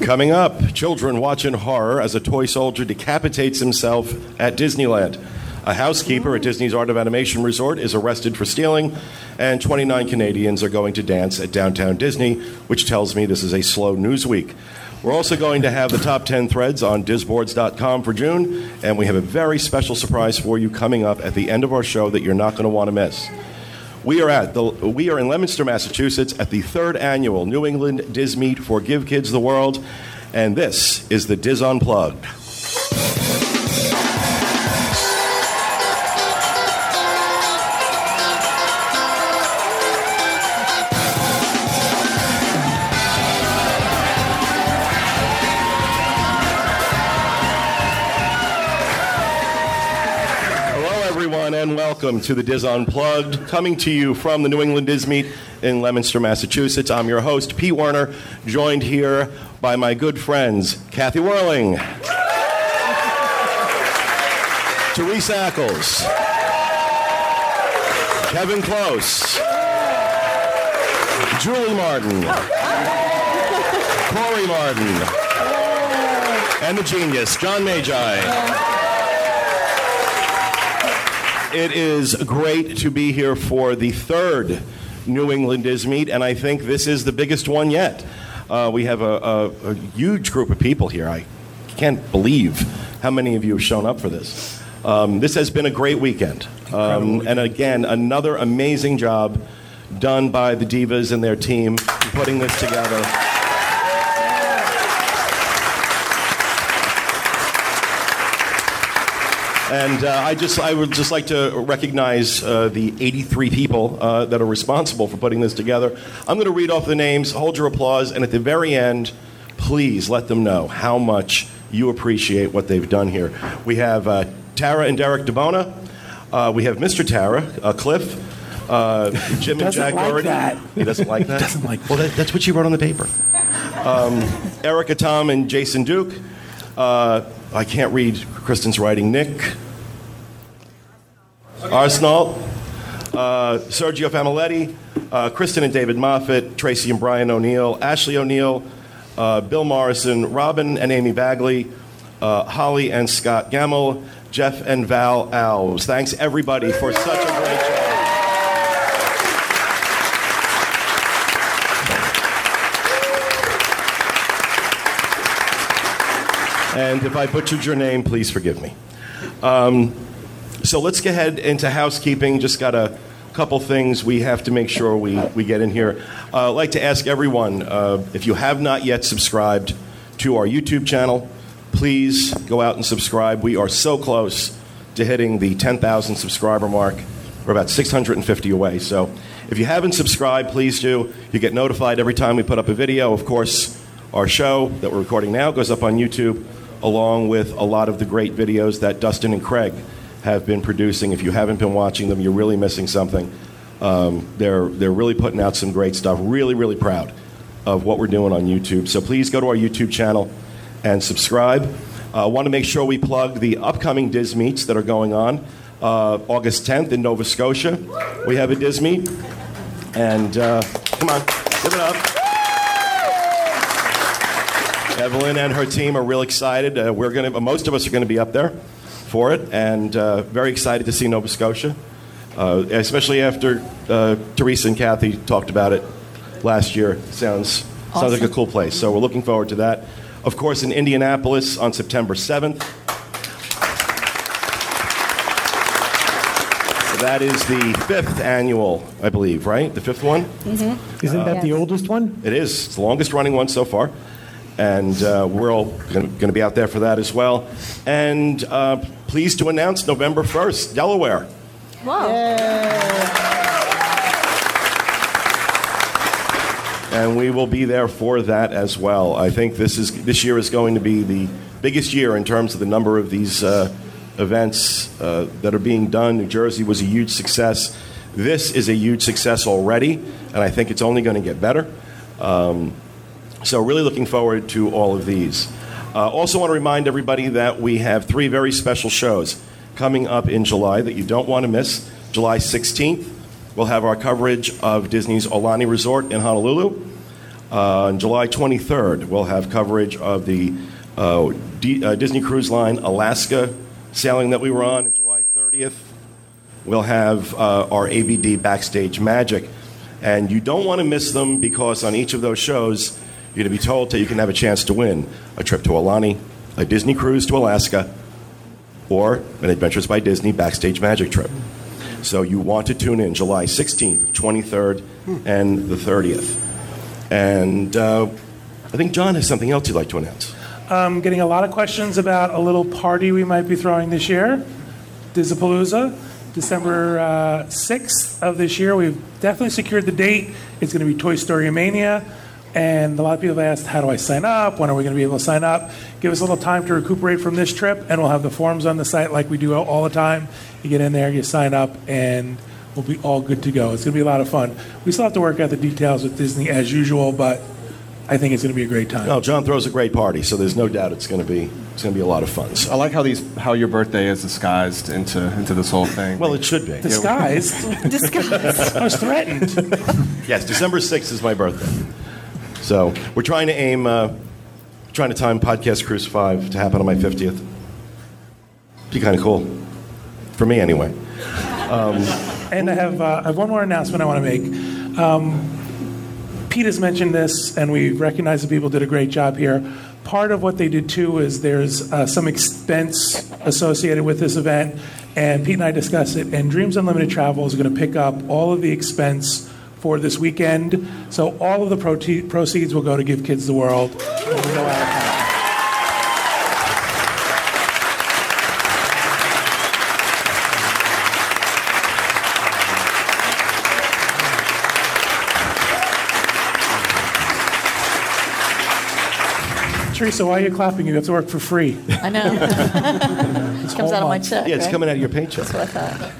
Coming up, children watch in horror as a toy soldier decapitates himself at Disneyland. A housekeeper at Disney's Art of Animation Resort is arrested for stealing, and 29 Canadians are going to dance at Downtown Disney, which tells me this is a slow news week. We're also going to have the top 10 threads on disboards.com for June, and we have a very special surprise for you coming up at the end of our show that you're not going to want to miss. We are in Leominster, Massachusetts at the 3rd annual New England Diz Meet for Give Kids the World, and this is the Diz Unplugged. And welcome to the Diz Unplugged, coming to you from the New England Diz Meet in Leominster, Massachusetts. I'm your host, Pete Werner, joined here by my good friends, Kathy Whirling, Teresa Ackles, Kevin Close, Julie Martin, Corey Martin, and the genius, John Magi. It is great to be here for the 3rd New England Diz Meet, and I think this is the biggest one yet. We have a huge group of people here. I can't believe how many of you have shown up for this. This has been a great weekend. And again, another amazing job done by the Divas and their team in putting this together. And I would just like to recognize the 83 people that are responsible for putting this together. I'm going to read off the names, hold your applause, and at the very end, please let them know how much you appreciate what they've done here. We have Tara and Derek DeBona. We have Mr. Tara, Cliff, Jim and Jack already. Like he doesn't like that. Doesn't like. Well, that's what she wrote on the paper. Erica, Tom, and Jason Duke. I can't read Kristen's writing. Nick Arsenault, Sergio Familetti, Kristen and David Moffat, Tracy and Brian O'Neill, Ashley O'Neill, Bill Morrison, Robin and Amy Bagley, Holly and Scott Gamble, Jeff and Val Alves. Thanks, everybody, for such a great job. And if I butchered your name, please forgive me. So let's get ahead into housekeeping. Just got a couple things we have to make sure we get in here. I'd like to ask everyone, if you have not yet subscribed to our YouTube channel, please go out and subscribe. We are so close to hitting the 10,000 subscriber mark. We're about 650 away. So if you haven't subscribed, please do. You get notified every time we put up a video. Of course, our show that we're recording now goes up on YouTube, along with a lot of the great videos that Dustin and Craig have been producing. If you haven't been watching them, you're really missing something. They're really putting out some great stuff. Really, really proud of what we're doing on YouTube. So please go to our YouTube channel and subscribe. I want to make sure we plug the upcoming Diz Meets that are going on. August 10th in Nova Scotia, we have a Diz Meet. And come on, give it up. Evelyn and her team are real excited. Most of us are going to be up there for it, and very excited to see Nova Scotia, especially after Teresa and Kathy talked about it last year. Sounds like a cool place. So we're looking forward to that. Of course, in Indianapolis on September 7th. So that is the 5th annual, I believe, right? The 5th one? Mm-hmm. Isn't that the oldest one? It is. It's the longest running one so far. And we're all going to be out there for that as well. And pleased to announce November 1st, Delaware. Wow. Yay. And we will be there for that as well. I think this year is going to be the biggest year in terms of the number of these events that are being done. New Jersey was a huge success. This is a huge success already, and I think it's only going to get better. So really looking forward to all of these. Also want to remind everybody that we have 3 very special shows coming up in July that you don't want to miss. July 16th, we'll have our coverage of Disney's Aulani Resort in Honolulu. On July 23rd, we'll have coverage of the Disney Cruise Line Alaska sailing that we were on. On July 30th, we'll have our ABD Backstage Magic. And you don't want to miss them because on each of those shows, you're going to be told that you can have a chance to win a trip to Aulani, a Disney cruise to Alaska, or an Adventures by Disney Backstage Magic trip. So you want to tune in July 16th, 23rd, and the 30th. And I think John has something else you'd like to announce. I'm getting a lot of questions about a little party we might be throwing this year, Dizapalooza, December 6th of this year. We've definitely secured the date. It's going to be Toy Story Mania. And a lot of people have asked, how do I sign up? When are we going to be able to sign up? Give us a little time to recuperate from this trip, and we'll have the forms on the site like we do all the time. You get in there, you sign up, and we'll be all good to go. It's going to be a lot of fun. We still have to work out the details with Disney as usual, but I think it's going to be a great time. No, John throws a great party, so there's no doubt it's going to be a lot of fun. So. I like how your birthday is disguised into this whole thing. Well, it should be disguised. Yeah. Disguised. I was threatened. Yes, December 6th is my birthday. So we're trying to aim, trying to time Podcast Cruise 5 to happen on my 50th. Be kind of cool, for me anyway. And I have one more announcement I want to make. Pete has mentioned this, and we recognize the people did a great job here. Part of what they did too is there's some expense associated with this event, and Pete and I discussed it. And Dreams Unlimited Travel is going to pick up all of the expense for this weekend. So all of the proceeds will go to Give Kids the World. Teresa, why are you clapping? You have to work for free. I know. It comes out of my check. Yeah, it's right? Coming out of your paycheck. That's what I thought.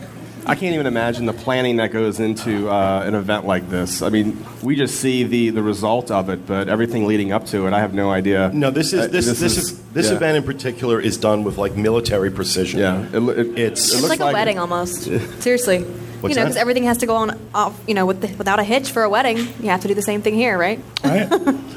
I can't even imagine the planning that goes into an event like this. I mean, we just see the result of it, but everything leading up to it, I have no idea. No, this event in particular is done with like military precision. Yeah, it looks like a wedding almost. Seriously, what's because everything has to go on off. You know, without a hitch for a wedding, you have to do the same thing here, right? Right.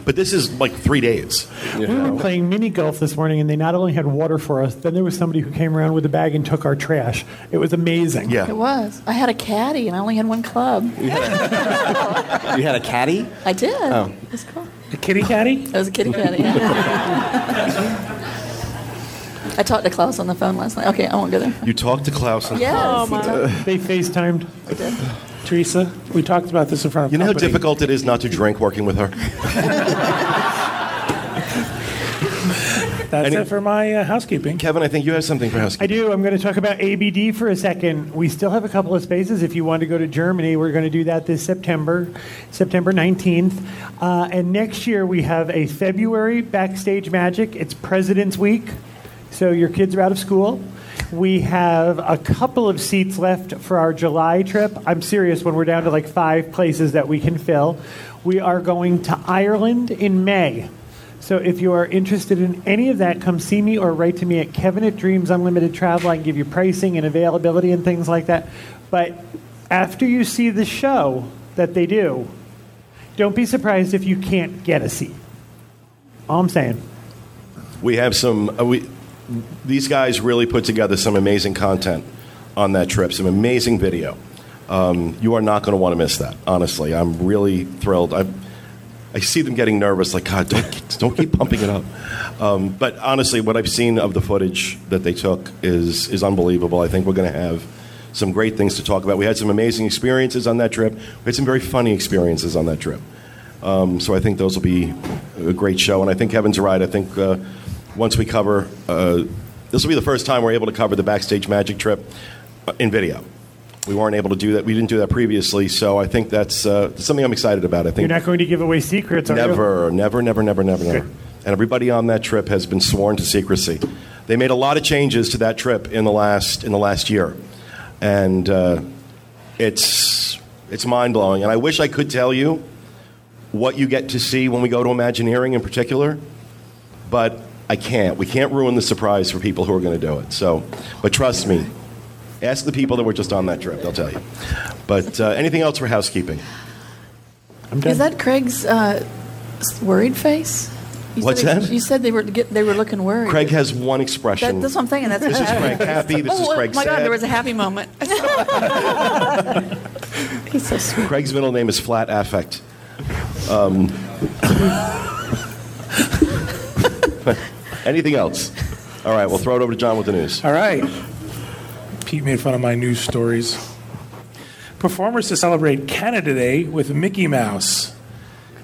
But this is like 3 days. Yeah. We were playing mini golf this morning, and they not only had water for us, then there was somebody who came around with a bag and took our trash. It was amazing. Yeah. It was. I had a caddy, and I only had one club. Yeah. You had a caddy? I did. Oh. It was cool. A kitty caddy? I was a kitty caddy, yeah. I talked to Klaus on the phone last night. Okay, I won't go there. You talked to Klaus on the phone? Yes. Oh, they FaceTimed. I did. Teresa, we talked about this in front of you. You know how difficult it is not to drink working with her? That's it for my housekeeping. Kevin, I think you have something for housekeeping. I do. I'm going to talk about ABD for a second. We still have a couple of spaces. If you want to go to Germany, we're going to do that this September 19th. And next year, we have a February Backstage Magic. It's President's Week. So your kids are out of school. We have a couple of seats left for our July trip. I'm serious when we're down to like 5 places that we can fill. We are going to Ireland in May. So if you are interested in any of that, come see me or write to me at Kevin@Dreams Unlimited Travel. I can give you pricing and availability and things like that. But after you see the show that they do, don't be surprised if you can't get a seat. All I'm saying. We have some... These guys really put together some amazing content on that trip, some amazing video. You are not going to want to miss that, honestly. I'm really thrilled. I see them getting nervous, like, God, don't keep pumping it up. But honestly, what I've seen of the footage that they took is unbelievable. I think we're going to have some great things to talk about. We had some amazing experiences on that trip. We had some very funny experiences on that trip. So I think those will be a great show. And I think Kevin's right. I think... once we cover, this will be the first time we're able to cover the Backstage Magic trip in video. We weren't able to do that. We didn't do that previously, so I think that's something I'm excited about. I think you're not going to give away secrets, are you? Never. And everybody on that trip has been sworn to secrecy. They made a lot of changes to that trip in the last year, and it's mind blowing. And I wish I could tell you what you get to see when we go to Imagineering in particular, but I can't. We can't ruin the surprise for people who are going to do it. So, but trust me, ask the people that were just on that trip. They'll tell you. But anything else for housekeeping? I'm done. Is that Craig's Worried face? What's that? You said they were looking worried. Craig has one expression. That's what I'm thinking. That's this is Craig happy. This is Craig sad. Oh, my God, there was a happy moment. He's so sweet. Craig's middle name is Flat Affect. Anything else? All right, we'll throw it over to John with the news. All right. Pete made fun of my news stories. Performers to celebrate Canada Day with Mickey Mouse.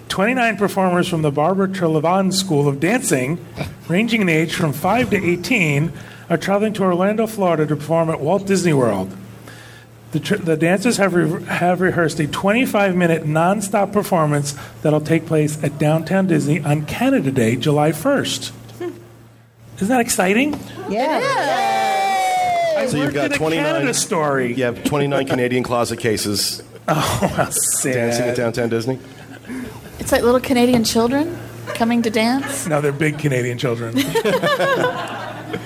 29 performers from the Barbara Trelevan School of Dancing, ranging in age from 5 to 18, are traveling to Orlando, Florida to perform at Walt Disney World. The dancers have rehearsed a 25-minute nonstop performance that'll take place at Downtown Disney on Canada Day, July 1st. Isn't that exciting? Yeah. So you've got 29 story. You have 29 Canadian closet cases. Oh, how sad. Dancing at Downtown Disney. It's like little Canadian children coming to dance. No, they're big Canadian children.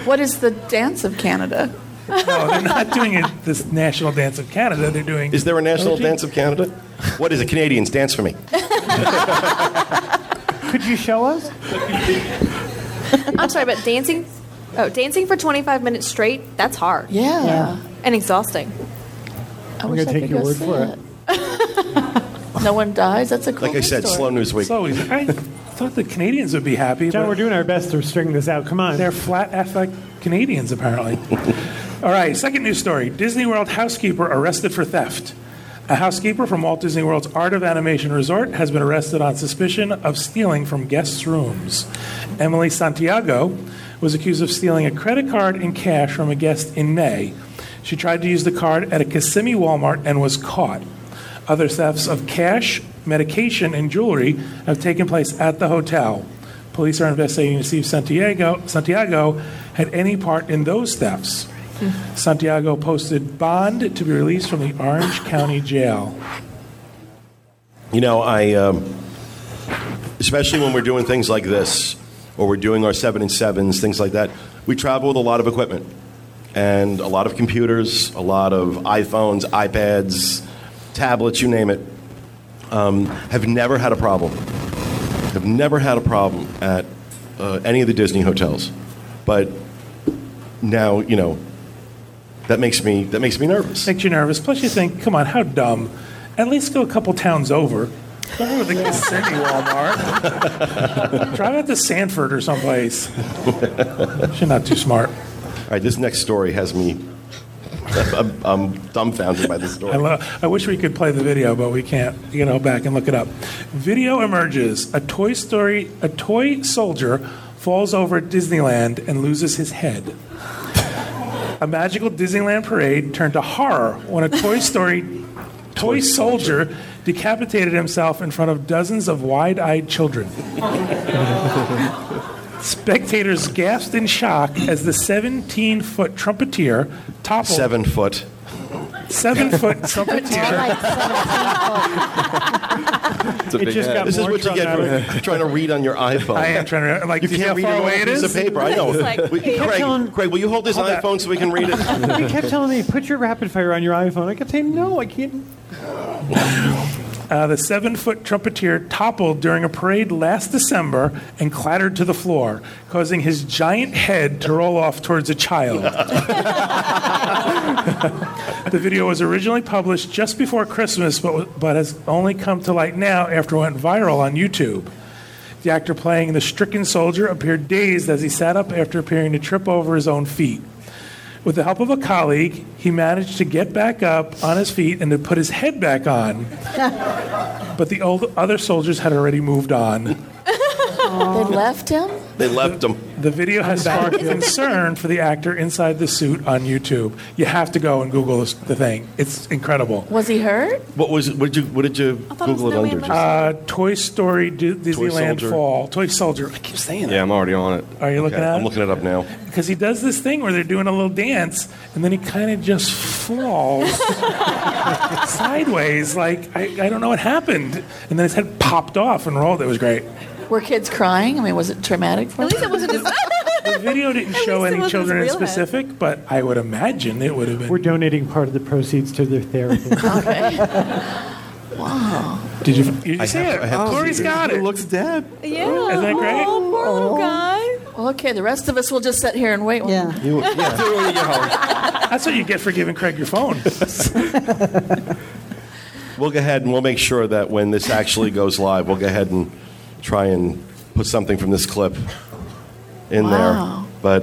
What is the dance of Canada? No, they're not doing this National Dance of Canada. They're doing... Is there a National Dance of Canada? What is it? Canadians, dance for me. Could you show us? I'm sorry, but dancing... Oh, dancing for 25 minutes straight, that's hard. Yeah. And exhausting. I'm going to take your word for it. No one dies? That's a cool story. Like I said, slow news week. I thought the Canadians would be happy. John, we're doing our best to string this out. Come on. They're flat affect Canadians, apparently. All right, second news story. Disney World housekeeper arrested for theft. A housekeeper from Walt Disney World's Art of Animation Resort has been arrested on suspicion of stealing from guests' rooms. Emily Santiago was accused of stealing a credit card and cash from a guest in May. She tried to use the card at a Kissimmee Walmart and was caught. Other thefts of cash, medication, and jewelry have taken place at the hotel. Police are investigating to see if Santiago had any part in those thefts. Santiago posted bond to be released from the Orange County Jail. You know, I especially when we're doing things like this, or we're doing our 7 and 7s, things like that, we travel with a lot of equipment and a lot of computers, a lot of iPhones, iPads, tablets, you name it. Have never had a problem. Have never had a problem at any of the Disney hotels, but now you know that makes me nervous. Makes you nervous. Plus, you think, come on, how dumb? At least go a couple towns over. Don't go to the Kissimmee Walmart. Drive out to Sanford or someplace. She's not too smart. All right, this next story has me. I'm dumbfounded by this story. I wish we could play the video, but we can't. You can go back and look it up. Video emerges. A toy soldier falls over at Disneyland and loses his head. A magical Disneyland parade turned to horror when a toy soldier decapitated himself in front of dozens of wide-eyed children. Spectators gasped in shock as the 17-foot trumpeter toppled. 7 foot. 7 foot trumpeter. It just got this is what you get for trying to read on your iPhone. I am trying to read. Like, you can't read it on a piece of paper. I know. Like, Craig, will you hold this iPhone so we can read it? He kept telling me, put your rapid fire on your iPhone. I kept saying, no, I can't. The 7-foot trumpeter toppled during a parade last December and clattered to the floor, causing his giant head to roll off towards a child. The video was originally published just before Christmas, but has only come to light now after it went viral on YouTube. The actor playing the stricken soldier appeared dazed as he sat up after appearing to trip over his own feet. With the help of a colleague, he managed to get back up on his feet and to put his head back on. But the other soldiers had already moved on. They left him? They left him. The video has sparked concern for the actor inside the suit on YouTube. You have to go and Google the thing. It's incredible. Was he hurt? What did you Google it under? Toy Story Disneyland Fall. Toy Soldier. I keep saying that. Yeah, I'm already on it. Are you looking at it? I'm looking it up now. Because he does this thing where they're doing a little dance, and then he kind of just falls sideways. Like, I don't know what happened. And then his head popped off and rolled. It was great. Were kids crying? I mean, was it traumatic for them? At least it wasn't just... The video didn't show any children in specific, but I would imagine it would have been... We're donating part of the proceeds to their therapy. Okay. Wow. Did you see it? Corey's got it. It looks dead. Yeah. Isn't that great? Oh, poor little guy. Well, okay, the rest of us will just sit here and wait. Yeah. That's what you get for giving Craig your phone. We'll go ahead and we'll make sure that when this actually goes live, we'll go ahead and try and put something from this clip in there. But,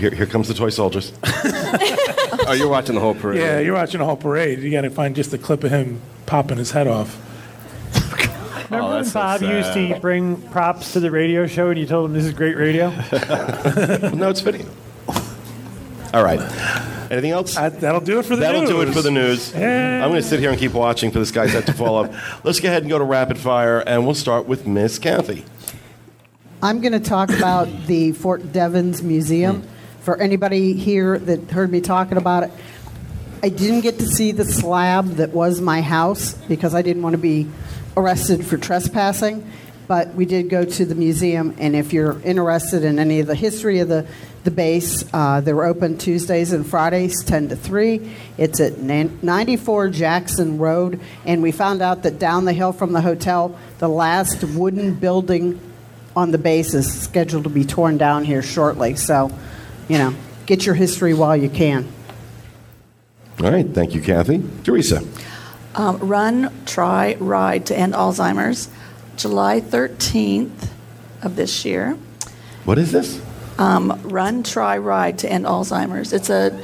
here comes the toy soldiers. Oh, you're watching the whole parade. Yeah, you're watching the whole parade. You got to find just the clip of him popping his head off. Remember when Bob used to bring props to the radio show and you told him this is great radio? No, it's video. All right. Anything else? That'll do it for the news. That'll do it for the news. Hey. I'm going to sit here and keep watching for this guy's head to fall off. Let's go ahead and go to rapid fire, and we'll start with Miss Kathy. I'm going to talk about the Fort Devens Museum. For anybody here that heard me talking about it, I didn't get to see the slab that was my house because I didn't want to be arrested for trespassing, but we did go to the museum, and if you're interested in any of the history of the base, they're open Tuesdays and Fridays 10 to 3. It's at 94 Jackson Road, and we found out that down the hill from the hotel, the last wooden building on the base is scheduled to be torn down here shortly, so you know, get your history while you can. All right, thank you, Kathy. Teresa. Run, Try, Ride to End Alzheimer's, July 13th of this year. What is this? Run, Try, Ride to End Alzheimer's. It's a do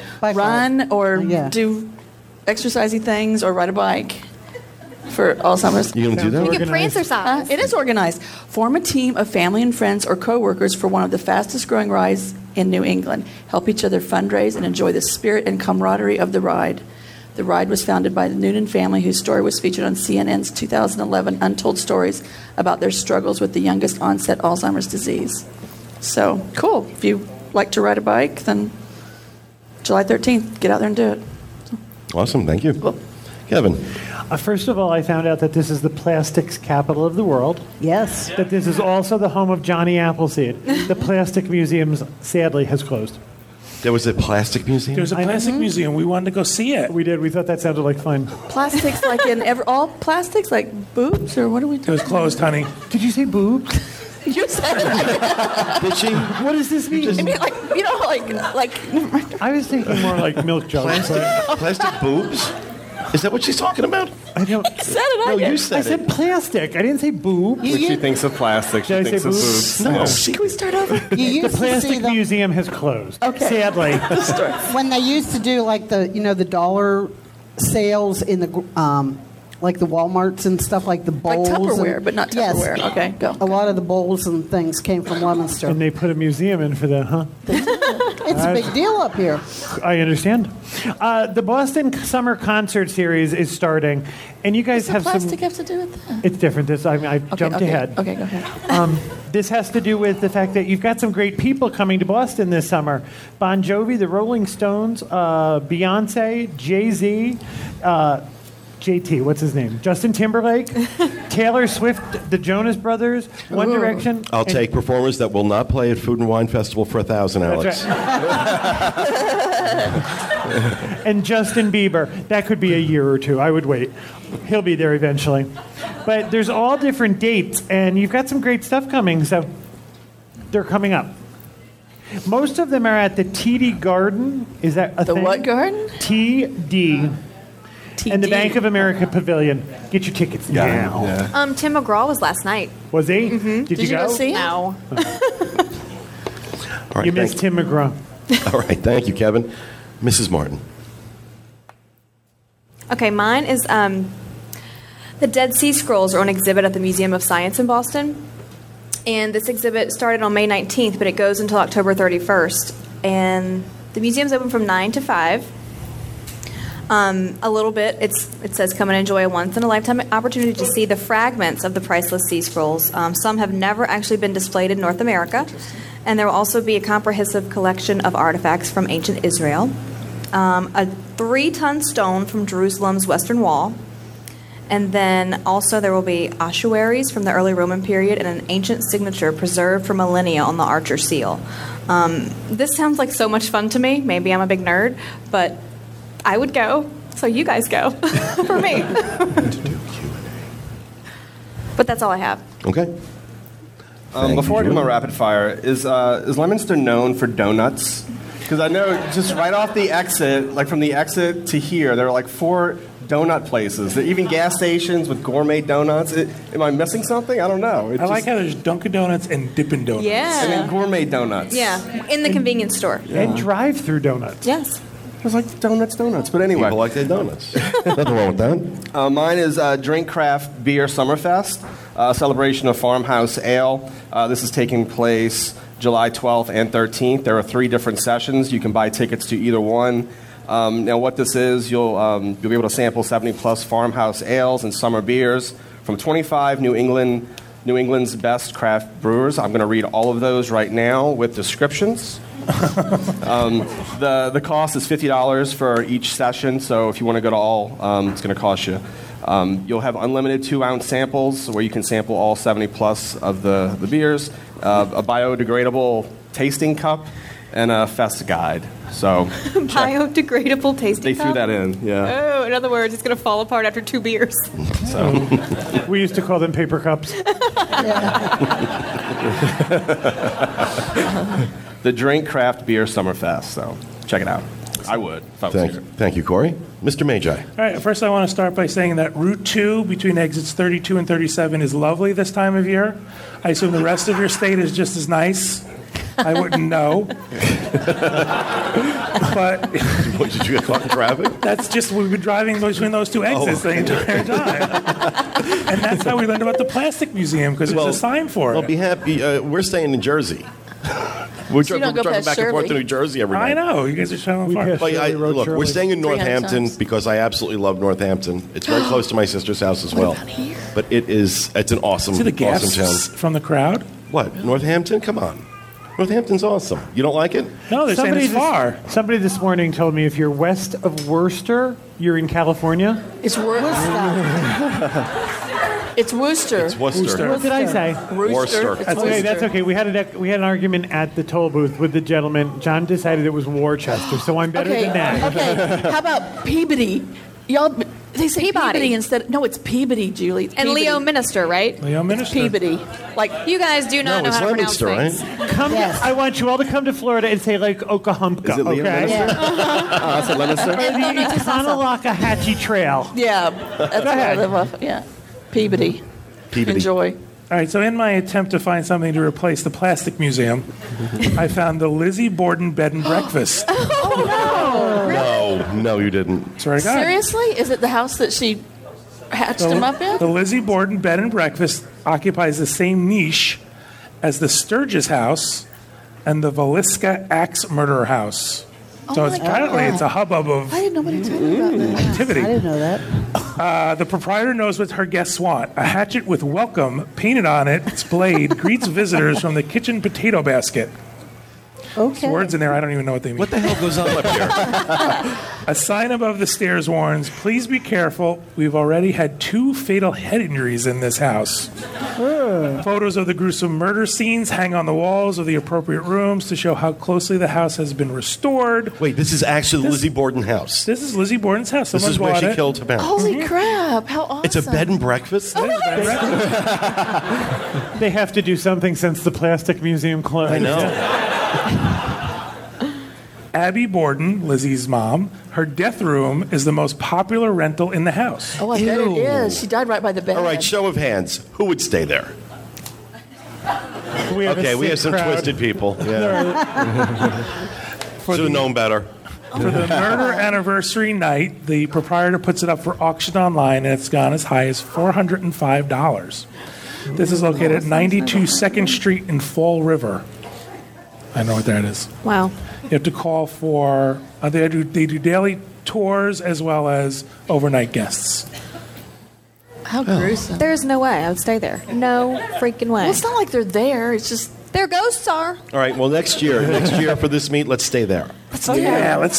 exercisey things or ride a bike for Alzheimer's. You going to do that? We can prancercise. It is organized. Form a team of family and friends or coworkers for one of the fastest growing rides in New England. Help each other fundraise and enjoy the spirit and camaraderie of the ride. The ride was founded by the Noonan family, whose story was featured on CNN's 2011 Untold Stories about their struggles with the youngest onset Alzheimer's disease. So, cool. If you like to ride a bike, then July 13th, get out there and do it. Awesome. Thank you. Cool. Kevin. First of all, I found out that this is the plastics capital of the world. Yes. That this is also the home of Johnny Appleseed. The plastic museum, sadly, has closed. There was a plastic museum? There was a plastic museum. We wanted to go see it. We did. We thought that sounded like fun. Plastics, like in all plastics, like boobs, or what are we doing? It was closed, honey. Did you say boobs? You said it. Did she? What does this mean? I mean, like, you know, like. I was thinking more like milk jugs. Plastic boobs? Is that what she's talking about? I don't. I said it. No, you said it. I said plastic. I didn't say boob. When she thinks of plastic, she thinks of boobs. No. Can we start over? The plastic museum has closed. Okay. Sadly. When they used to do like the dollar sales in the like the Walmarts and stuff, like the bowls. Like Tupperware, but not Tupperware. Yes. Okay, go. A lot of the bowls and things came from Leominster. And they put a museum in for that, huh? It's a big deal up here. I understand. The Boston Summer Concert Series is starting. And you guys have some... Does plastic have to do with that? It's different. I jumped ahead. Okay, go ahead. This has to do with the fact that you've got some great people coming to Boston this summer. Bon Jovi, the Rolling Stones, Beyonce, Jay-Z... JT, what's his name? Justin Timberlake, Taylor Swift, the Jonas Brothers, One Direction. I'll take performers that will not play at Food and Wine Festival for 1,000, Alex. Right. And Justin Bieber. That could be a year or two. I would wait. He'll be there eventually. But there's all different dates, and you've got some great stuff coming, so they're coming up. Most of them are at the TD Garden. Is that a thing? The what garden? TD. And the Bank of America Pavilion. Get your tickets now. Yeah. Tim McGraw was last night. Was he? Mm-hmm. Did you go see him? No. All right, you missed Tim McGraw. All right. Thank you, Kevin. Mrs. Martin. Okay, mine is the Dead Sea Scrolls are on exhibit at the Museum of Science in Boston. And this exhibit started on May 19th, but it goes until October 31st. And the museum's open from 9 to 5. A little bit. It says, come and enjoy a once-in-a-lifetime opportunity to see the fragments of the priceless sea scrolls. Some have never actually been displayed in North America. And there will also be a comprehensive collection of artifacts from ancient Israel. A 3-ton stone from Jerusalem's Western Wall. And then also there will be ossuaries from the early Roman period and an ancient signature preserved for millennia on the Archer seal. This sounds like so much fun to me. Maybe I'm a big nerd, but... I would go, so you guys go for me. But that's all I have. Okay. Before I do my rapid fire, is Leominster known for donuts? Because I know just right off the exit, like from the exit to here, there are like 4 donut places. There are even gas stations with gourmet donuts. Am I missing something? I don't know. I like how there's Dunkin' Donuts and Dippin' Donuts. Yeah. And then gourmet donuts. Yeah, in the convenience store. Yeah. And drive-through donuts. Yes. It was like donuts. But anyway. People like their donuts. Nothing wrong with that. Mine is Drink Craft Beer Summerfest, celebration of farmhouse ale. This is taking place July 12th and 13th. There are 3 different sessions. You can buy tickets to either one. Now, what this is, you'll be able to sample 70-plus farmhouse ales and summer beers from 25 New England's best craft brewers. I'm going to read all of those right now with descriptions. The cost is $50 for each session, so if you want to go to all, it's going to cost you. You'll have unlimited 2-ounce samples where you can sample all 70-plus of the beers, a biodegradable tasting cup, and a fest guide. So biodegradable tasting cup? They threw that in, yeah. Oh, in other words, it's going to fall apart after 2 beers. So we used to call them paper cups. The Drink Craft Beer Summerfest, so check it out. I would. Thank you, Corey. Mr. Magi. All right. First, I want to start by saying that Route 2 between exits 32 and 37 is lovely this time of year. I assume the rest of your state is just as nice. I wouldn't know. But did you get caught in traffic? That's just, we've been driving between those 2 exits the entire time. And that's how we learned about the plastic museum, because there's a sign for it. Well, be happy. We're staying in Jersey. We're driving back and forth to New Jersey every night. I know. You guys are showing far. Look, we're staying in Northampton because I absolutely love Northampton. It's very close to my sister's house as well. But it's an awesome town. See the gasps from the crowd? What? Northampton? Come on. Northampton's awesome. You don't like it? No, there's somebody far. Somebody this morning told me if you're west of Worcester, you're in California. It's Worcester. It's Worcester. It's Worcester. What did I say? Worcester. That's okay. That's okay. We had an argument at the toll booth with the gentleman. John decided it was Worcester, so I'm better than that. Okay. How about Peabody? They say Peabody instead. No, it's Peabody, Julie. It's Peabody. And Leominster, right? Leominster. It's Peabody. Like you guys do not know how to pronounce things. Right? I want you all to come to Florida and say like Okahumpka. Is it Leominster? Okay? Yeah. That's Leominster. The Econolocahatchee Trail. Yeah. Go ahead. Yeah. Peabody. Enjoy. All right, so in my attempt to find something to replace the plastic museum, I found the Lizzie Borden Bed and Breakfast. Oh, no. Really? No, you didn't. Sorry, God. Seriously? Is it the house that she hatched him up in? The Lizzie Borden Bed and Breakfast occupies the same niche as the Sturgis House and the Valiska Axe Murderer House. So it's a hubbub of activity. I didn't know that. The proprietor knows what her guests want. A hatchet with welcome painted on its blade greets visitors from the kitchen potato basket. Okay. There's words in there I don't even know what they mean. What the hell goes on up here? A sign above the stairs warns, please be careful. We've already had 2 fatal head injuries in this house. Photos of the gruesome murder scenes hang on the walls of the appropriate rooms to show how closely the house has been restored. Wait, this is actually Lizzie Borden's house. This is Lizzie Borden's house. Someone this is where she killed him out. Holy crap, how awesome. It's a bed and breakfast? Oh, they have to do something since the plastic museum closed. I know. Abby Borden, Lizzie's mom, her death room is the most popular rental in the house. Oh, I bet it is. She died right by the bed. All right, show of hands. Who would stay there? We have some twisted people. Yeah. Should have known better. For the murder anniversary night, the proprietor puts it up for auction online, and it's gone as high as $405. This is located at 92 2nd Street in Fall River. I know what that is. Wow. You have to call for, they do daily tours as well as overnight guests. How gruesome. There's no way I would stay there. No freaking way. Well, it's not like they're there. It's just their ghosts are. All right, well, next year for this meet, let's stay there. Let's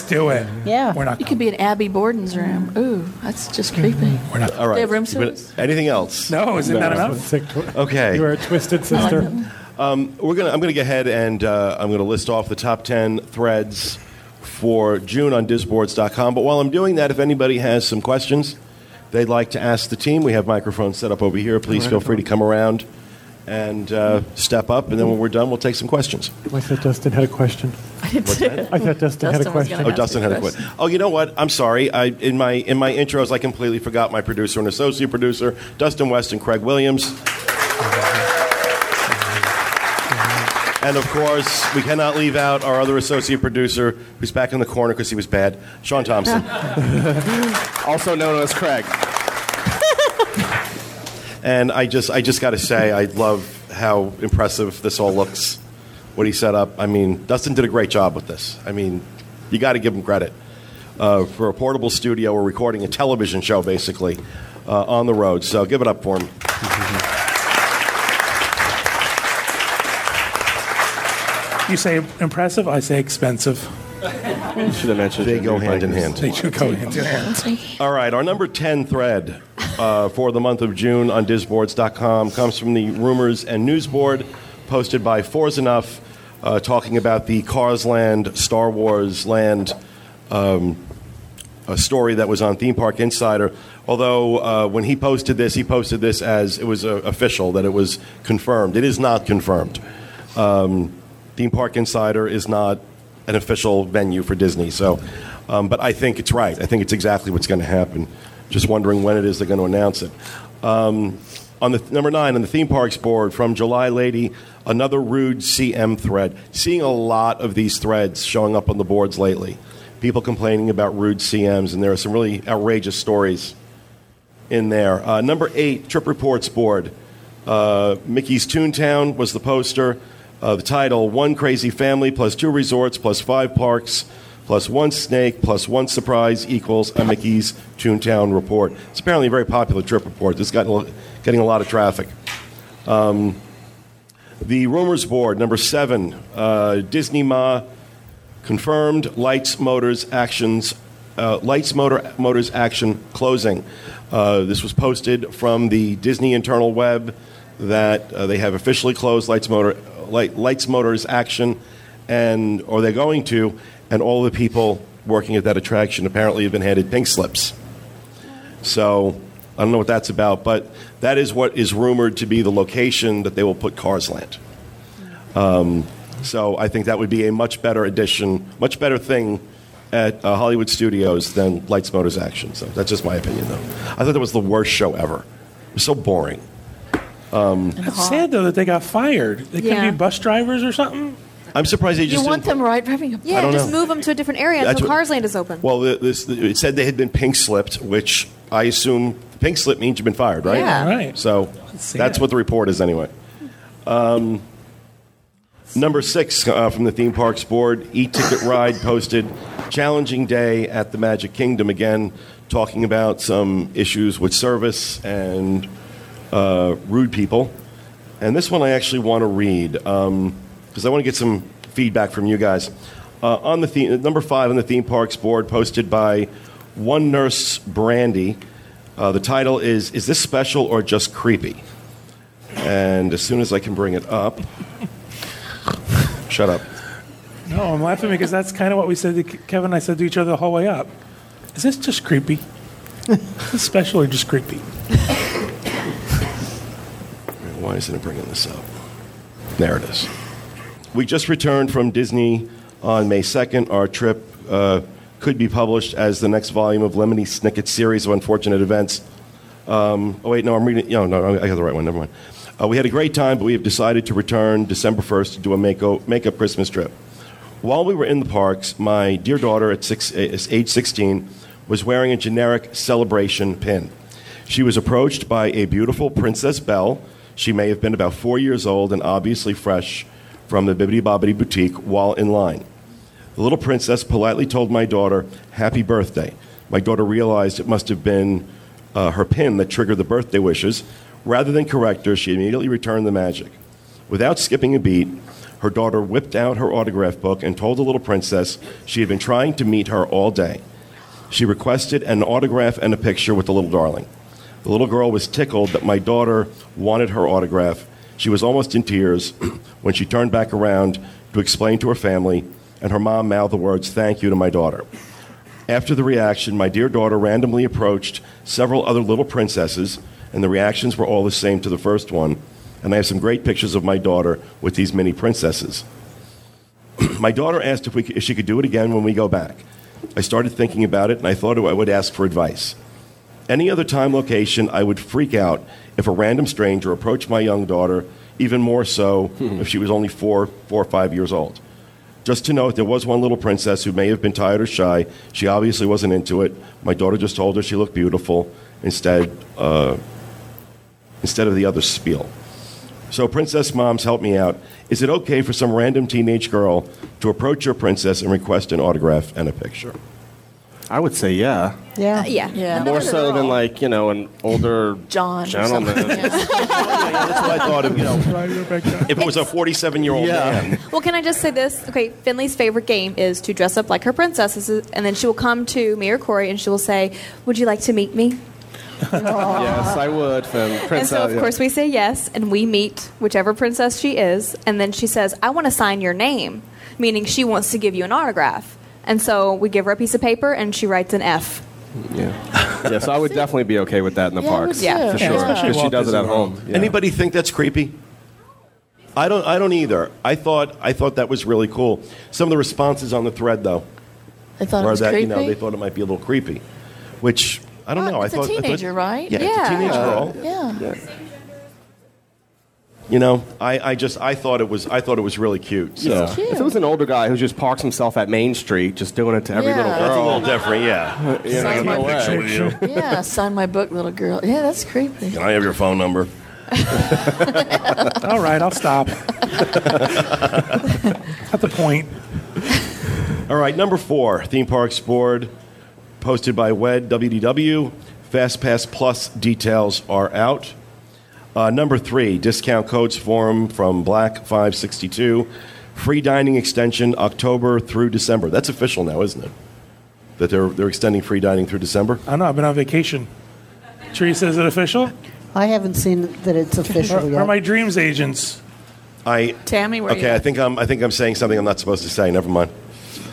do it. Yeah. We're not. You could be in Abby Borden's room. Ooh, that's just creepy. We're not. All right. They have room service? Anything else? No, isn't that enough? Okay. You are a twisted sister. I'm going to go ahead and I'm going to list off the top 10 threads for June on disboards.com. But while I'm doing that, if anybody has some questions they'd like to ask the team. We have microphones set up over here. Please feel free to come around and step up, and then when we're done, we'll take some questions. I thought Dustin had a question. I thought Dustin had a question. Dustin had a question. Oh, you know what? I'm sorry. In my intros, I completely forgot my producer and associate producer, Dustin West and Craig Williams. And, of course, we cannot leave out our other associate producer, who's back in the corner because he was bad, Sean Thompson. Also known as Craig. And I just got to say, I love how impressive this all looks, what he set up. I mean, Dustin did a great job with this. I mean, you got to give him credit. For a portable studio, we're recording a television show, basically, on the road. So give it up for him. You say impressive, I say expensive. Should I mention they go hand in hand. They should go hand in hand. All right, our number 10 thread for the month of June on disboards.com comes from the Rumors and News Board, posted by Four's Enough, talking about the Cars Land, Star Wars Land a story that was on Theme Park Insider. Although when he posted this as it was official, that it was confirmed. It is not confirmed. Theme Park Insider is not an official venue for Disney, so, but I think it's right. I think it's exactly what's going to happen. Just wondering when it is they're going to announce it. On the number 9 on the Theme Parks board from July Lady, another rude CM thread. Seeing a lot of these threads showing up on the boards lately. People complaining about rude CMs, and there are some really outrageous stories in there. Number 8 Trip Reports board. Mickey's Toontown was the poster. The title, One Crazy Family plus 2 Resorts plus 5 Parks plus 1 Snake plus 1 Surprise equals a Mickey's Toontown Report. It's apparently a very popular trip report. It's getting a lot of traffic. The Rumors Board, number 7, Disney Ma confirmed Lights Motors Action closing. This was posted from the Disney internal web that they have officially closed Lights Motors Action, and or they're going to, and all the people working at that attraction apparently have been handed pink slips. So I don't know what that's about, but that is what is rumored to be the location that they will put Cars Land. So I think that would be a much better addition, much better thing at Hollywood Studios than Lights Motors Action. So that's just my opinion, though. I thought that was the worst show ever. It was so boring. It's sad, though, that they got fired. They couldn't be bus drivers or something? I'm surprised they just didn't... You want them driving a bus? Yeah, just move them to a different area until Cars Land is open. Well, it said they had been pink slipped, which I assume pink slip means you've been fired, right? Yeah. Right. So that's what the report is anyway. Number 6 from the Theme Parks Board, E-Ticket Ride posted challenging day at the Magic Kingdom again, talking about some issues with service and... rude people. And this one I actually want to read because I want to get some feedback from you guys. On the number 5 on the Theme Parks board, posted by One Nurse Brandy. The title is this special or just creepy? And as soon as I can bring it up... Shut up. No, I'm laughing because that's kind of what we said to Kevin and I said to each other the whole way up. Is this just creepy? Is this special or just creepy? Why isn't it bringing this up? There it is. We just returned from Disney on May 2nd. Our trip could be published as the next volume of Lemony Snicket's series of unfortunate events. I'm reading. No, I got the right one. Never mind. We had a great time, but we have decided to return December 1st to do a makeup Christmas trip. While we were in the parks, my dear daughter at age 16 was wearing a generic celebration pin. She was approached by a beautiful Princess Belle. She may have been about 4 years old and obviously fresh from the Bibbidi Bobbidi Boutique while in line. The little princess politely told my daughter, "Happy birthday." My daughter realized it must have been her pin that triggered the birthday wishes. Rather than correct her, she immediately returned the magic. Without skipping a beat, her daughter whipped out her autograph book and told the little princess she had been trying to meet her all day. She requested an autograph and a picture with the little darling. The little girl was tickled that my daughter wanted her autograph. She was almost in tears when she turned back around to explain to her family, and her mom mouthed the words, "Thank you," to my daughter. After the reaction, my dear daughter randomly approached several other little princesses, and the reactions were all the same to the first one. And I have some great pictures of my daughter with these mini princesses. My daughter asked if she could do it again when we go back. I started thinking about it, and I thought I would ask for advice. Any other time, location, I would freak out if a random stranger approached my young daughter, even more so if she was only four or five years old. Just to note, there was one little princess who may have been tired or shy. She obviously wasn't into it. My daughter just told her she looked beautiful instead of the other spiel. So princess moms, help me out. Is it okay for some random teenage girl to approach your princess and request an autograph and a picture? I would say yeah. Yeah. Yeah. More so than like, you know, an older gentleman. Yeah. That's what I thought of, you know. If it was a 47-year-old man. Well, can I just say this? Okay, Finley's favorite game is to dress up like her princesses, and then she will come to me or Corey, and she will say, would you like to meet me? Yes, I would. And so, of course, we say yes, and we meet whichever princess she is, and then she says, I want to sign your name, meaning she wants to give you an autograph. And so we give her a piece of paper, and she writes an F. Yeah. Yeah, so I would definitely be okay with that in the parks. Yeah, for sure. Because she does it at home. Yeah. Anybody think that's creepy? I don't either. I thought that was really cool. Some of the responses on the thread, though, I thought it was creepy. You know, they thought it might be a little creepy, which I don't know. It's a teenager, right? Yeah, it's a teenage girl. Yeah. You know, I thought it was really cute. So. It's cute. If it was an older guy who just parks himself at Main Street, just doing it to every little girl, that's a little different. Yeah, sign my picture with you. Yeah, sign my book, little girl. Yeah, that's creepy. Can I have your phone number? All right, I'll stop. At the point. All right, number 4, Theme Parks Board, posted by WED WDW. FastPass Plus details are out. Number 3, discount codes forum from Black 562. Free dining extension October through December. That's official now, isn't it? That they're extending free dining through December? I don't know. I've been on vacation. Teresa, is it official? I haven't seen that it's official yet. Or my dreams agents. Tammy, where are you? Okay, I think I'm saying something I'm not supposed to say. Never mind.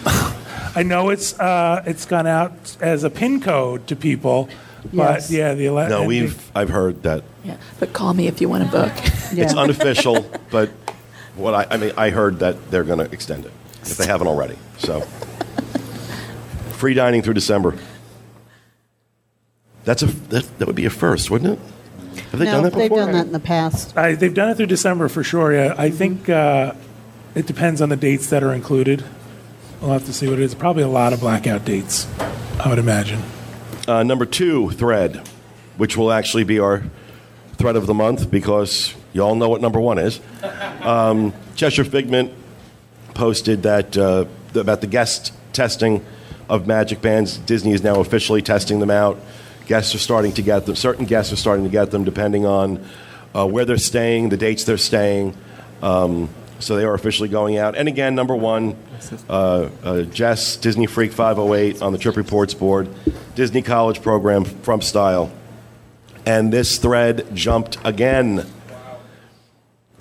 I know it's gone out as a pin code to people. But yes. I've heard that. Yeah, but call me if you want a book. Yeah. It's unofficial, but what I heard that they're going to extend it if they haven't already. So free dining through December. That would be a first, wouldn't it? Have they done that before? They've done that in the past. They've done it through December for sure. Yeah, I think it depends on the dates that are included. We'll have to see what it is. Probably a lot of blackout dates, I would imagine. Number 2 thread, which will actually be our thread of the month because you all know what number 1 is. Cheshire Figment posted that about the guest testing of magic bands. Disney is now officially testing them out. Guests are starting to get them. Certain guests are starting to get them depending on where they're staying, the dates they're staying. So they are officially going out. And again, number 1, Jess, Disney Freak 508 on the Trip Reports board, Disney College Program from Style. And this thread jumped again.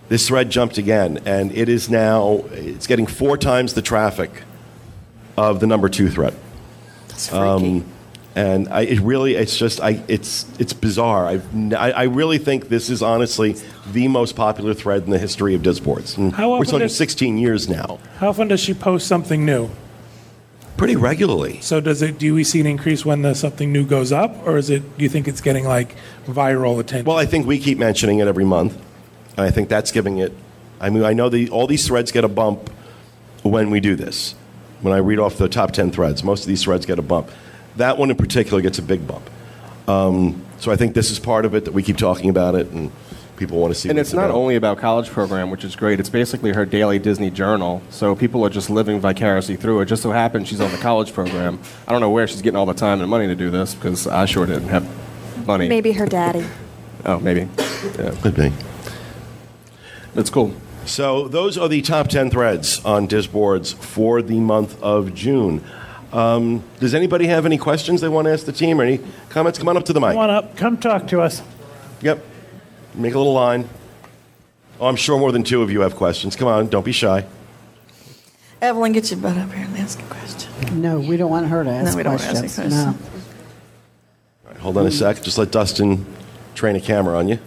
And it is now, it's getting 4 times the traffic of the number 2 thread. That's freaky. It's bizarre. I really think this is honestly the most popular thread in the history of Disboards. We're talking 16 years now. How often does she post something new? Pretty regularly. So do we see an increase when something new goes up, or do you think it's getting like viral attention? Well, I think we keep mentioning it every month. I think that's giving it. I mean, I know all these threads get a bump when we do this. When I read off the top 10 threads, most of these threads get a bump. That one in particular gets a big bump. So I think this is part of it, that we keep talking about it, and people want to see it. And it's not only about college program, which is great. It's basically her daily Disney journal. So people are just living vicariously through it. Just so happens she's on the college program. I don't know where she's getting all the time and money to do this, because I sure didn't have money. Maybe her daddy. Oh, maybe. Yeah. Could be. That's cool. So those are the top 10 threads on Disboards for the month of June. Does anybody have any questions they want to ask the team or any comments? Come on up to the mic. Come on up. Come talk to us. Yep. Make a little line. Oh, I'm sure more than 2 of you have questions. Come on. Don't be shy. Evelyn, get your butt up here and ask a question. No, we don't want her to ask questions. No, we don't want to ask questions. No. All right, hold on a sec. Just let Dustin train a camera on you.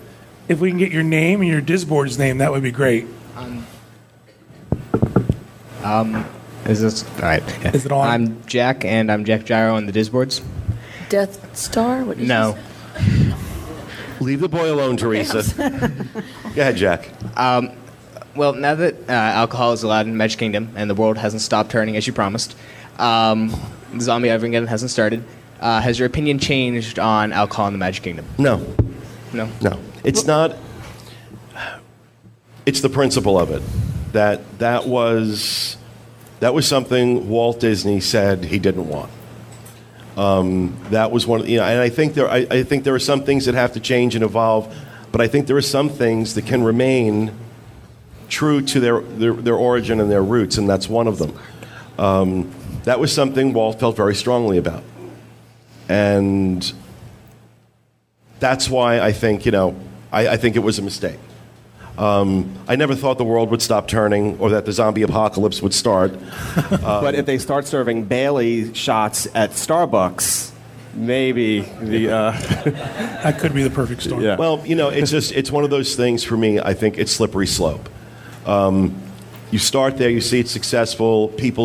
If we can get your name and your Disboard's name, that would be great. Is this... All right. Yeah. Is it on? I'm Jack, and I'm Jack Gyro on the Disboards. Death Star? What did you say? Leave the boy alone, Teresa. Go ahead, Jack. Well, now that alcohol is allowed in Magic Kingdom and the world hasn't stopped turning as you promised, the zombie Armageddon hasn't started, has your opinion changed on alcohol in the Magic Kingdom? No. No? No. It's not... It's the principle of it. That was something Walt Disney said he didn't want. That was one of the, and I think there are some things that have to change and evolve, but I think there are some things that can remain true to their origin and their roots, and that's one of them. That was something Walt felt very strongly about, and that's why I think I think it was a mistake. I never thought the world would stop turning or that the zombie apocalypse would start. But if they start serving Bailey shots at Starbucks, maybe the... that could be the perfect storm. Yeah. Well, it's one of those things for me. I think it's slippery slope. You start there, you see it's successful, people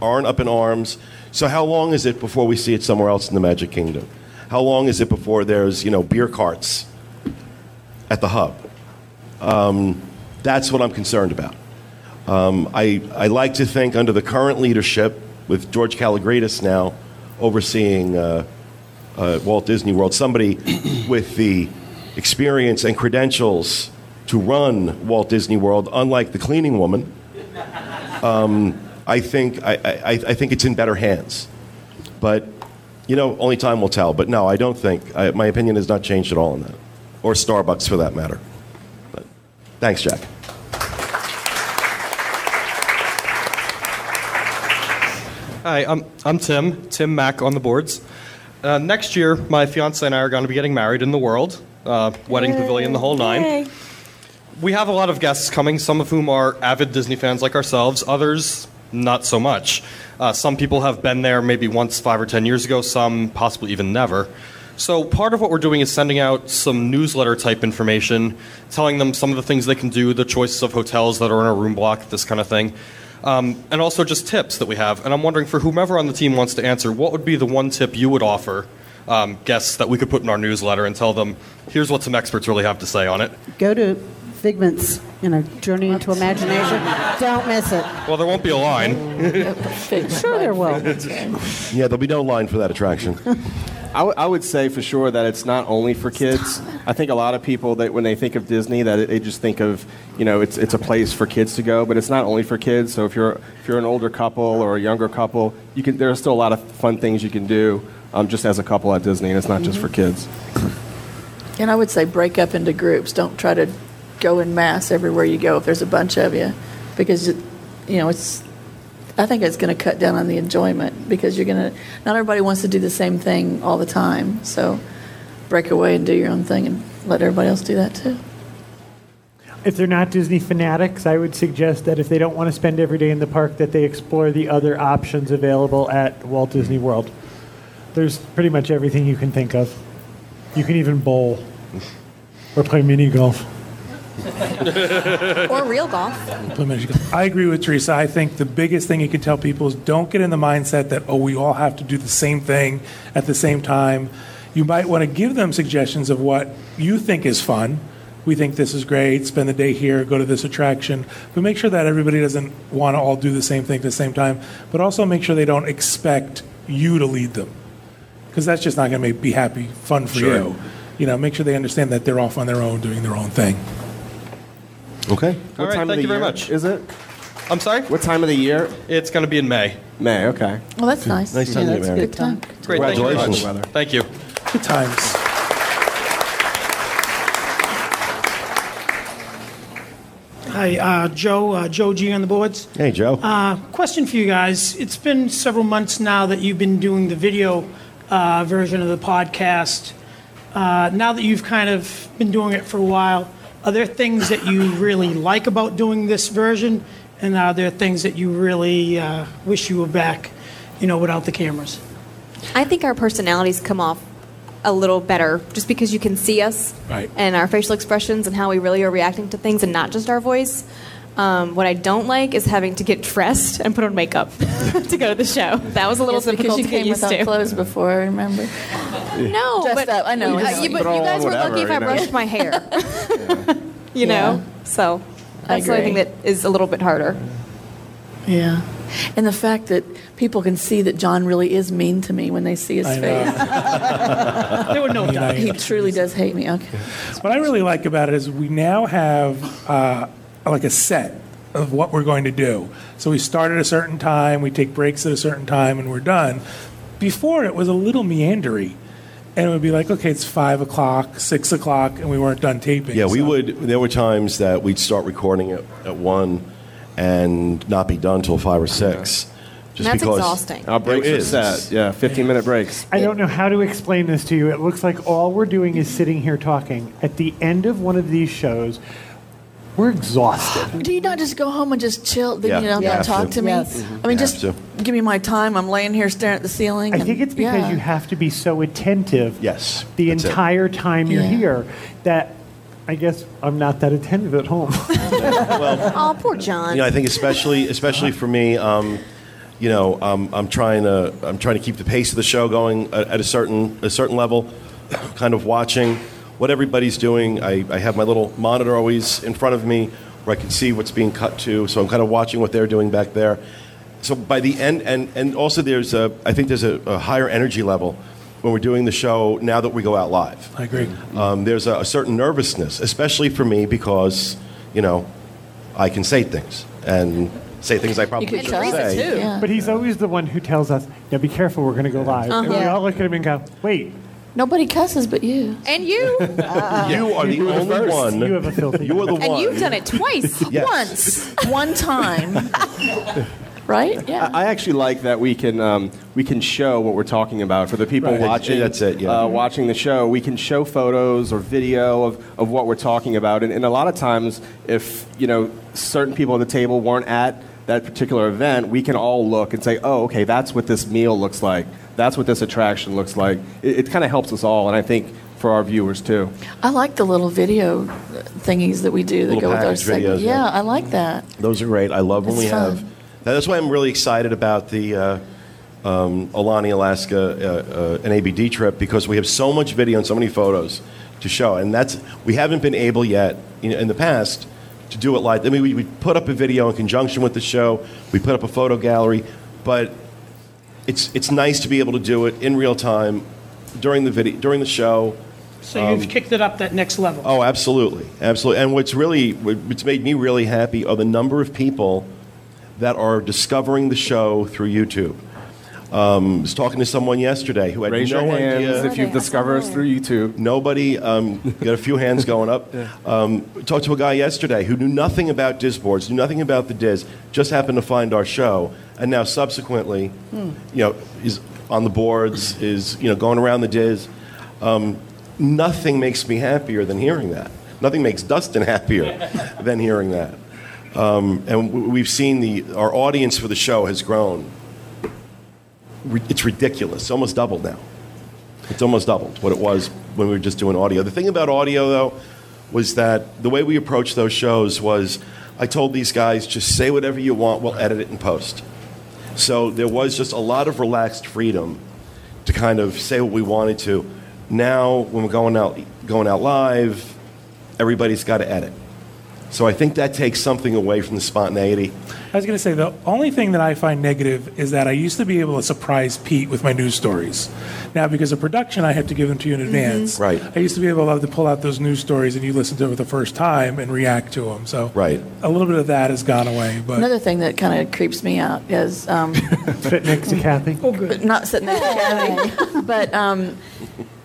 aren't up in arms. So how long is it before we see it somewhere else in the Magic Kingdom? How long is it before there's, beer carts at the hub? That's what I'm concerned about. I like to think under the current leadership, with George Kalogridis now overseeing Walt Disney World, somebody with the experience and credentials to run Walt Disney World, unlike the cleaning woman, I think it's in better hands. But, only time will tell. But no, I don't think. My opinion has not changed at all on that, or Starbucks for that matter. Thanks, Jack. Hi, I'm Tim Mack on the boards. Next year, my fiance and I are going to be getting married in the world, wedding pavilion, the whole nine. Yay. We have a lot of guests coming, some of whom are avid Disney fans like ourselves, others not so much. Some people have been there maybe once 5 or 10 years ago, some possibly even never. So part of what we're doing is sending out some newsletter-type information, telling them some of the things they can do, the choices of hotels that are in a room block, this kind of thing, and also just tips that we have. And I'm wondering, for whomever on the team wants to answer, what would be the one tip you would offer guests that we could put in our newsletter and tell them, here's what some experts really have to say on it? Go to Figment's, Journey into Imagination. Don't miss it. Well, there won't be a line. Sure there will. Yeah, there'll be no line for that attraction. I would say for sure that it's not only for kids. I think a lot of people, that when they think of Disney, that they just think of, it's a place for kids to go, but it's not only for kids. So if you're an older couple or a younger couple, there are still a lot of fun things you can do just as a couple at Disney, and it's not just for kids. And I would say break up into groups. Don't try to go in mass everywhere you go if there's a bunch of you, because it's... I think it's going to cut down on the enjoyment, because not everybody wants to do the same thing all the time. So break away and do your own thing and let everybody else do that too. If they're not Disney fanatics, I would suggest that if they don't want to spend every day in the park, that they explore the other options available at Walt Disney World. There's pretty much everything you can think of. You can even bowl or play mini golf. Or real golf. I agree with Teresa. I think the biggest thing you can tell people is don't get in the mindset that, we all have to do the same thing at the same time. You might want to give them suggestions of what you think is fun. We think this is great. Spend the day here. Go to this attraction. But make sure that everybody doesn't want to all do the same thing at the same time. But also make sure they don't expect you to lead them, because that's just not going to be happy fun for you. Make sure they understand that they're off on their own doing their own thing. Okay. All right, thank you very much. Is it? I'm sorry? What time of the year? It's going to be in May. May, okay. Well, that's nice. Nice time to be married. That's a good time. Great. Congratulations. Thank you. Good times. Hi, Joe G on the boards. Hey, Joe. Question for you guys. It's been several months now that you've been doing the video version of the podcast. Now that you've kind of been doing it for a while, are there things that you really like about doing this version, And are there things that you really wish you were back, you know, without the cameras? I think our personalities come off a little better just because you can see us and our facial expressions and how we really are reacting to things and not just our voice. What I don't like is having to get dressed and put on makeup to go to the show. That was a little difficult to get used to. Because you came without clothes before, remember? No, dressed up. I know. But you guys were lucky if I brushed my hair. You know? So that's the only thing that is a little bit harder. Yeah. And the fact that people can see that John really is mean to me when they see his face. There were no doubt. He truly does hate me. Okay. What I really like about it is we now have like a set of what we're going to do. So we start at a certain time, we take breaks at a certain time, and we're done. Before, it was a little meandery. And it would be like, okay, it's 5 o'clock, 6 o'clock, and we weren't done taping. Yeah, we would. There were times that we'd start recording at 1 and not be done till 5 or 6. Yeah. That's exhausting. Our breaks are set. Yeah, 15-minute breaks. I don't know how to explain this to you. It looks like all we're doing is sitting here talking. At the end of one of these shows, we're exhausted. Do you not just go home and just chill? Then you don't talk to me? Yes. I mean, just give me my time. I'm laying here staring at the ceiling. I think it's because you have to be so attentive the entire time you're here that I guess I'm not that attentive at home. Oh, poor John. You know, I think especially for me... you know, I'm trying to keep the pace of the show going at a certain level, kind of watching what everybody's doing. I have my little monitor always in front of me where I can see what's being cut to, so I'm kind of watching what they're doing back there. So by the end, and also I think there's a higher energy level when we're doing the show now that we go out live. I agree. There's a certain nervousness, especially for me, because, you know, I can say things and... say things I probably shouldn't say. But he's always the one who tells us, now be careful, we're going to go live. And we all look at him and go, wait. Nobody cusses but you. And you. You are the only one. You have a filthy. You are the one. And you've done it twice. Once. One time. Right? Yeah. I actually like that we can show what we're talking about for the people watching. That's it. Yeah. Watching the show, we can show photos or video of what we're talking about. And a lot of times, if you know certain people at the table weren't at that particular event, we can all look and say, oh, okay, that's what this meal looks like. That's what this attraction looks like. It kind of helps us all, and I think for our viewers, too. I like the little video thingies that we do that go with our segments. Yeah, I like that. Those are great. I love when we have... That's why I'm really excited about the Aulani, Alaska, an ABD trip, because we have so much video and so many photos to show. And we haven't been able yet in the past to do it live. I mean, we put up a video in conjunction with the show. We put up a photo gallery. But it's nice to be able to do it in real time during the show. So you've kicked it up that next level. Oh, absolutely. Absolutely. And what's made me really happy are the number of people that are discovering the show through YouTube. I was talking to someone yesterday who had no idea. If you've discovered us through YouTube. Nobody, got a few hands going up. Talked to a guy yesterday who knew nothing about Diz Boards, knew nothing about the Diz, just happened to find our show, and now subsequently, you know, is on the boards, is, you know, going around the Diz. Nothing makes me happier than hearing that. Nothing makes Dustin happier than hearing that. And we've seen our audience for the show has grown. It's ridiculous. It's almost doubled now. It's almost doubled what it was when we were just doing audio. The thing about audio, though, was that the way we approached those shows was I told these guys, just say whatever you want, we'll edit it and post. So there was just a lot of relaxed freedom to kind of say what we wanted to. Now, when we're going out live, everybody's got to edit. So I think that takes something away from the spontaneity. I was going to say, the only thing that I find negative is that I used to be able to surprise Pete with my news stories. Now, because of production, I have to give them to you in advance. Right. I used to be able to pull out those news stories and you listen to them for the first time and react to them. So a little bit of that has gone away. But another thing that kind of creeps me out is... sitting next to Kathy. Oh, good. Not sitting next to Kathy. But...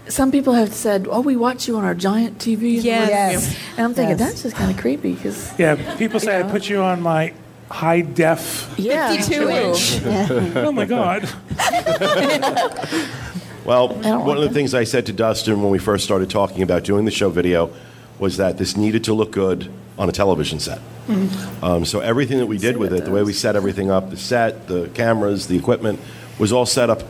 some people have said, "Oh, we watch you on our giant TV." Yes. And I'm thinking that's just kind of creepy because people say I put you on my high def 52-inch. Oh my God. Well, one of the things I said to Dustin when we first started talking about doing the show video was that this needed to look good on a television set. So everything that we did with it, the way we set everything up, the set, the cameras, the equipment, was all set up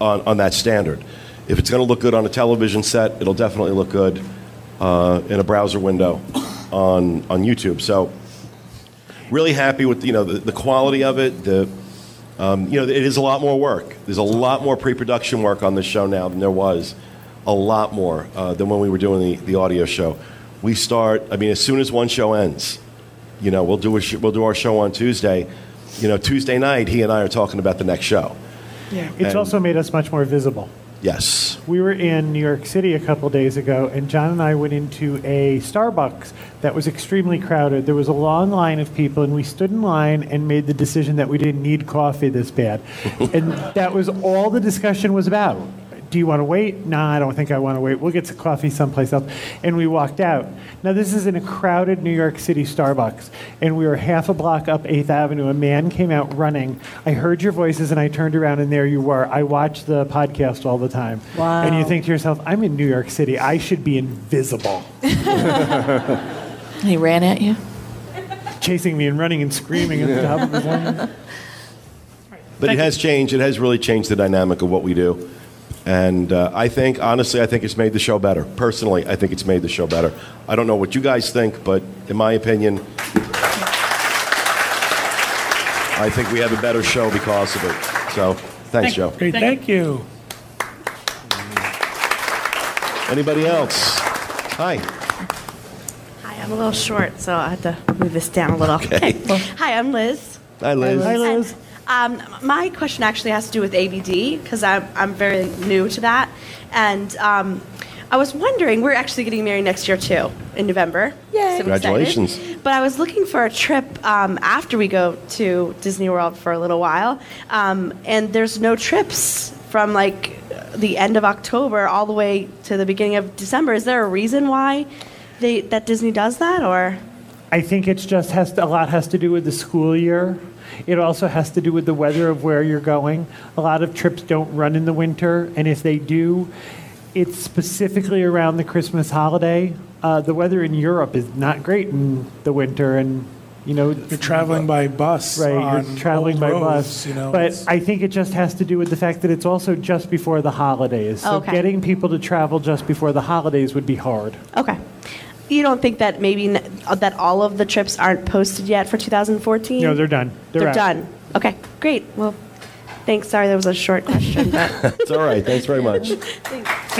on that standard. If it's going to look good on a television set, it'll definitely look good in a browser window on YouTube. So really happy with the quality of it. It is a lot more work. There's a lot more pre-production work on this show now than there was. A lot more than when we were doing the audio show. We start, as soon as one show ends, we'll do our show on Tuesday. Tuesday night, he and I are talking about the next show. Yeah, it's also made us much more visible. Yes. We were in New York City a couple days ago, and John and I went into a Starbucks that was extremely crowded. There was a long line of people, and we stood in line and made the decision that we didn't need coffee this bad. And that was all the discussion was about. Do you want to wait? No, I don't think I want to wait. We'll get some coffee someplace else. And we walked out. Now, this is in a crowded New York City Starbucks. And we were half a block up 8th Avenue. A man came out running. I heard your voices, and I turned around, and there you were. I watch the podcast all the time. Wow. And you think to yourself, I'm in New York City. I should be invisible. He ran at you? Chasing me and running and screaming at the top of his lungs. But it has changed. It has really changed the dynamic of what we do. And I think it's made the show better. Personally, I think it's made the show better. I don't know what you guys think, but in my opinion, I think we have a better show because of it. So thanks, Joe. Great, thank you. Anybody else? Hi. Hi, I'm a little short, so I have to move this down a little. Okay. Well, hi, I'm Liz. Hi, Liz. Hi, Liz. My question actually has to do with ABD, because I'm very new to that. And I was wondering, we're actually getting married next year, too, in November. Yay. So congratulations. Excited. But I was looking for a trip after we go to Disney World for a little while. And there's no trips from, the end of October all the way to the beginning of December. Is there a reason why that Disney does that? Or I think it just has to do with the school year. It also has to do with the weather of where you're going. A lot of trips don't run in the winter, and if they do, it's specifically around the Christmas holiday. The weather in Europe is not great in the winter, and you're traveling by bus. Right, you're traveling by bus. But I think it just has to do with the fact that it's also just before the holidays. So getting people to travel just before the holidays would be hard. Okay. You don't think that maybe that all of the trips aren't posted yet for 2014? No, they're done. They're done. Okay, great. Well, thanks. Sorry, that was a short question. But it's all right. Thanks very much. Thanks.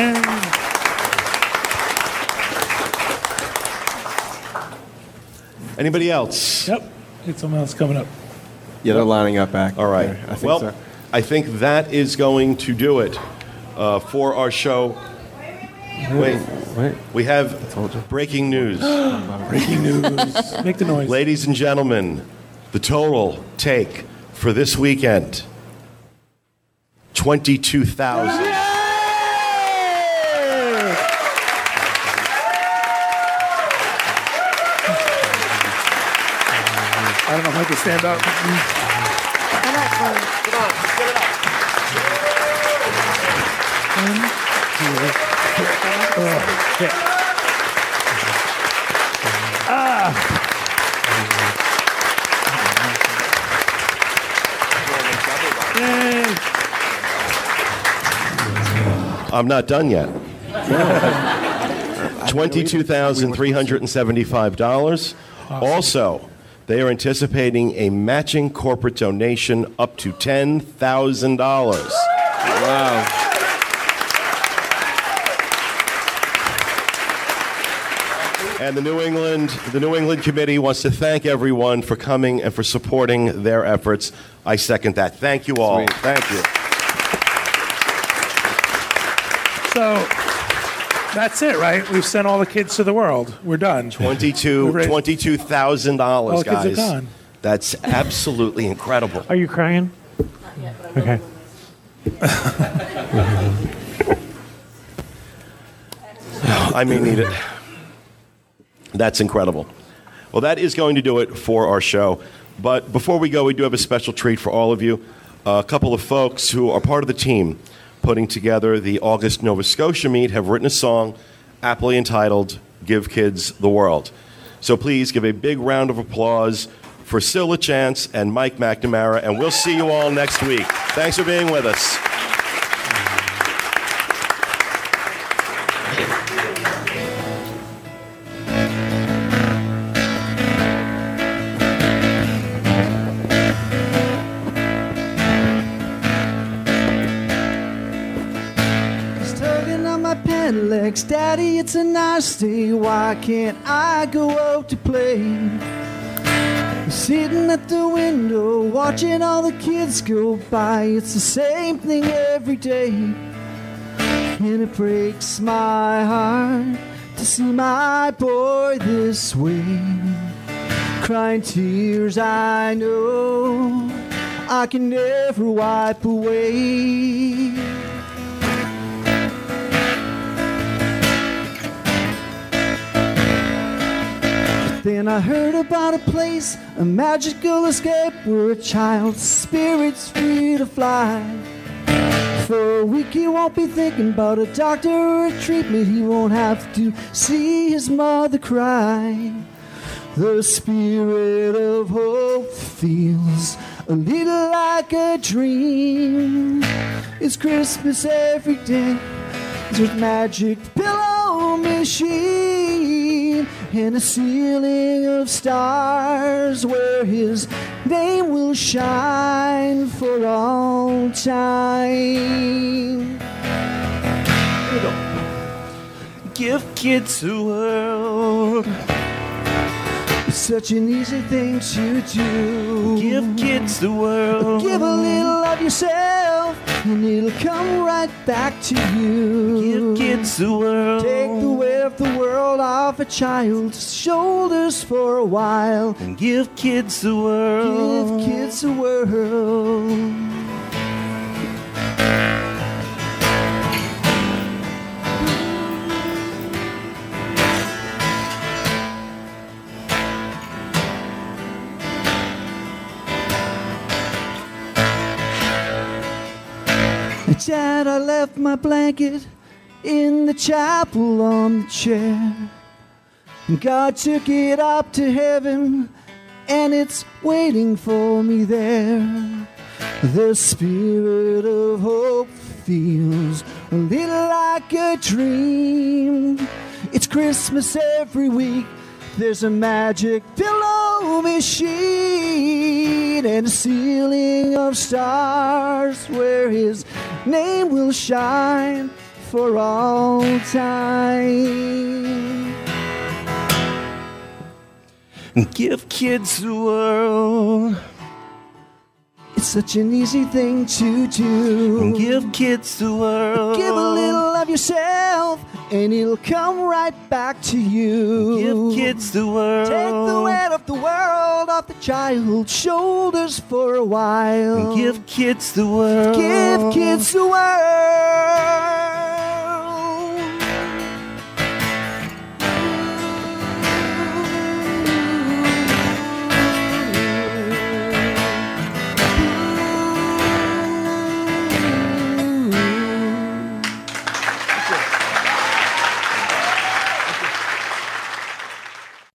Anybody else? Yep. Get someone else coming up. Yeah, they're lining up back. All right. I think so. I think that is going to do it for our show. Wait. We have breaking news. Breaking news. Make the noise. Ladies and gentlemen, the total take for this weekend, 22,000. I don't know if I can stand up. Come on, get up. I'm not done yet. $22,375. Also, they are anticipating a matching corporate donation up to $10,000. Wow. And the New England Committee wants to thank everyone for coming and for supporting their efforts. I second that. Thank you all. Sweet. Thank you. So that's it, right? We've sent all the kids to the world. We're done. $22,000, guys. Kids are gone. That's absolutely incredible. Are you crying? Not yet, but I'm okay. I may need it. That's incredible. Well, that is going to do it for our show. But before we go, we do have a special treat for all of you. A couple of folks who are part of the team putting together the August Nova Scotia meet have written a song aptly entitled Give Kids the World. So please give a big round of applause for Scylla Chance and Mike McNamara, and we'll see you all next week. Thanks for being with us. Daddy, it's a nice day, why can't I go out to play? Sitting at the window, watching all the kids go by. It's the same thing every day, and it breaks my heart to see my boy this way. Crying tears I know I can never wipe away. Then I heard about a place, a magical escape, where a child's spirit's free to fly. For a week he won't be thinking about a doctor or a treatment. He won't have to see his mother cry. The spirit of hope feels a little like a dream. It's Christmas every day. It's with magic pillow machine and a ceiling of stars where his name will shine for all time. Give kids the world. It's such an easy thing to do. Give kids the world. Give a little of yourself, and it'll come right back to you. Give kids the world. Take the weight of the world off a child's shoulders for a while, and give kids the world. Give kids the world. Dad, I left my blanket in the chapel on the chair, and God took it up to heaven, and it's waiting for me there. The spirit of hope feels a little like a dream. It's Christmas every week. There's a magic pillow machine and a ceiling of stars where his name will shine for all time. Give kids the world. It's such an easy thing to do. Give kids the world. Give a little of yourself, and it'll come right back to you. Give kids the world. Take the weight of the world off the child's shoulders for a while. Give kids the world. Give kids the world.